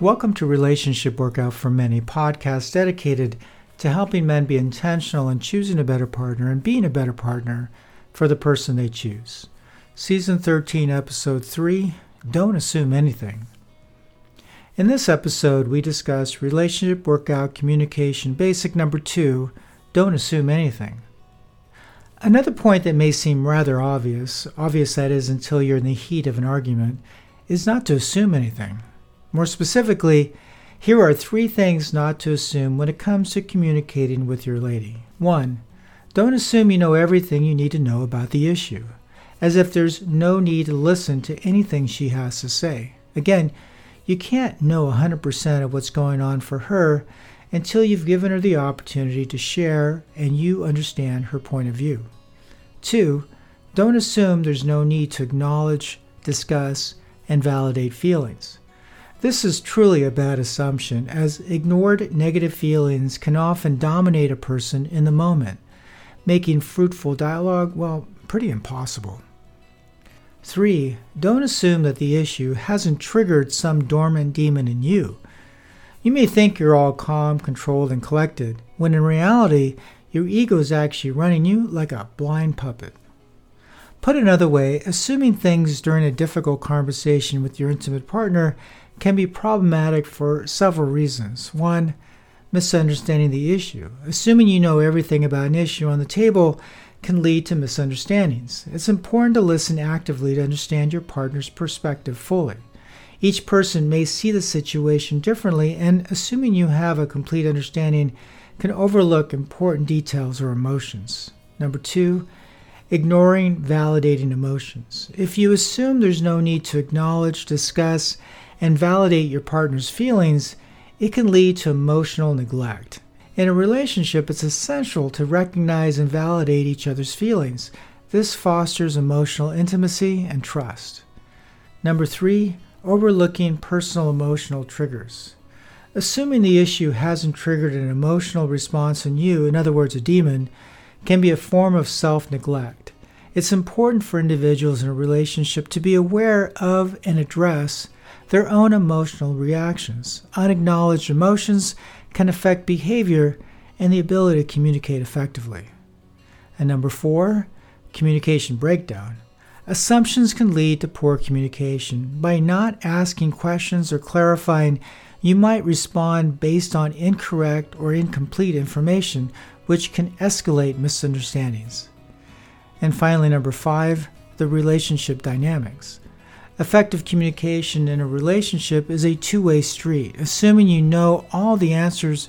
Welcome to Relationship Workout for Many, podcast dedicated to helping men be intentional in choosing a better partner and being a better partner for the person they choose. Season 13, Episode 3, Don't Assume Anything. In this episode, we discuss Relationship Workout Communication Basic Number 2, Don't Assume Anything. Another point that may seem rather obvious that is until you're in the heat of an argument, is not to assume anything. More specifically, here are three things not to assume when it comes to communicating with your lady. 1. Don't assume you know everything you need to know about the issue, as if there's no need to listen to anything she has to say. Again, you can't know 100% of what's going on for her until you've given her the opportunity to share and you understand her point of view. 2. Don't assume there's no need to acknowledge, discuss, and validate feelings. This is truly a bad assumption, as ignored negative feelings can often dominate a person in the moment, making fruitful dialogue, pretty impossible. 3. Don't assume that the issue hasn't triggered some dormant demon in you. You may think you're all calm, controlled, and collected, when in reality, your ego is actually running you like a blind puppet. Put another way, assuming things during a difficult conversation with your intimate partner can be problematic for several reasons. 1. Misunderstanding the issue. Assuming you know everything about an issue on the table can lead to misunderstandings. It's important to listen actively to understand your partner's perspective fully. Each person may see the situation differently, and assuming you have a complete understanding can overlook important details or emotions. 2. Ignoring validating emotions. If you assume there's no need to acknowledge, discuss, and validate your partner's feelings, it can lead to emotional neglect. In a relationship, it's essential to recognize and validate each other's feelings. This fosters emotional intimacy and trust. 3, overlooking personal emotional triggers. Assuming the issue hasn't triggered an emotional response in you, in other words, a demon, can be a form of self-neglect. It's important for individuals in a relationship to be aware of and address their own emotional reactions. Unacknowledged emotions can affect behavior and the ability to communicate effectively. And 4, communication breakdown. Assumptions can lead to poor communication. By not asking questions or clarifying, you might respond based on incorrect or incomplete information, which can escalate misunderstandings. And finally, 5, the relationship dynamics. Effective communication in a relationship is a two-way street. Assuming you know all the answers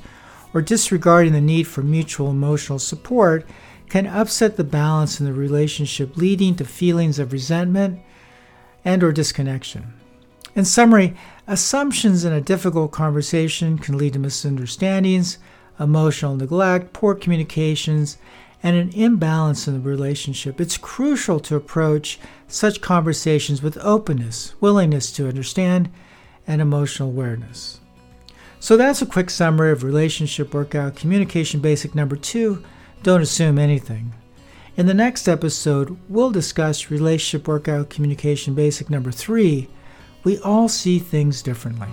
or disregarding the need for mutual emotional support can upset the balance in the relationship, leading to feelings of resentment and or disconnection. In summary, assumptions in a difficult conversation can lead to misunderstandings, emotional neglect, poor communications, and an imbalance in the relationship. It's crucial to approach such conversations with openness, willingness to understand, and emotional awareness. So that's a quick summary of Relationship Workout Communication Basic Number 2, Don't Assume Anything. In the next episode, we'll discuss Relationship Workout Communication Basic Number 3, We All See Things Differently.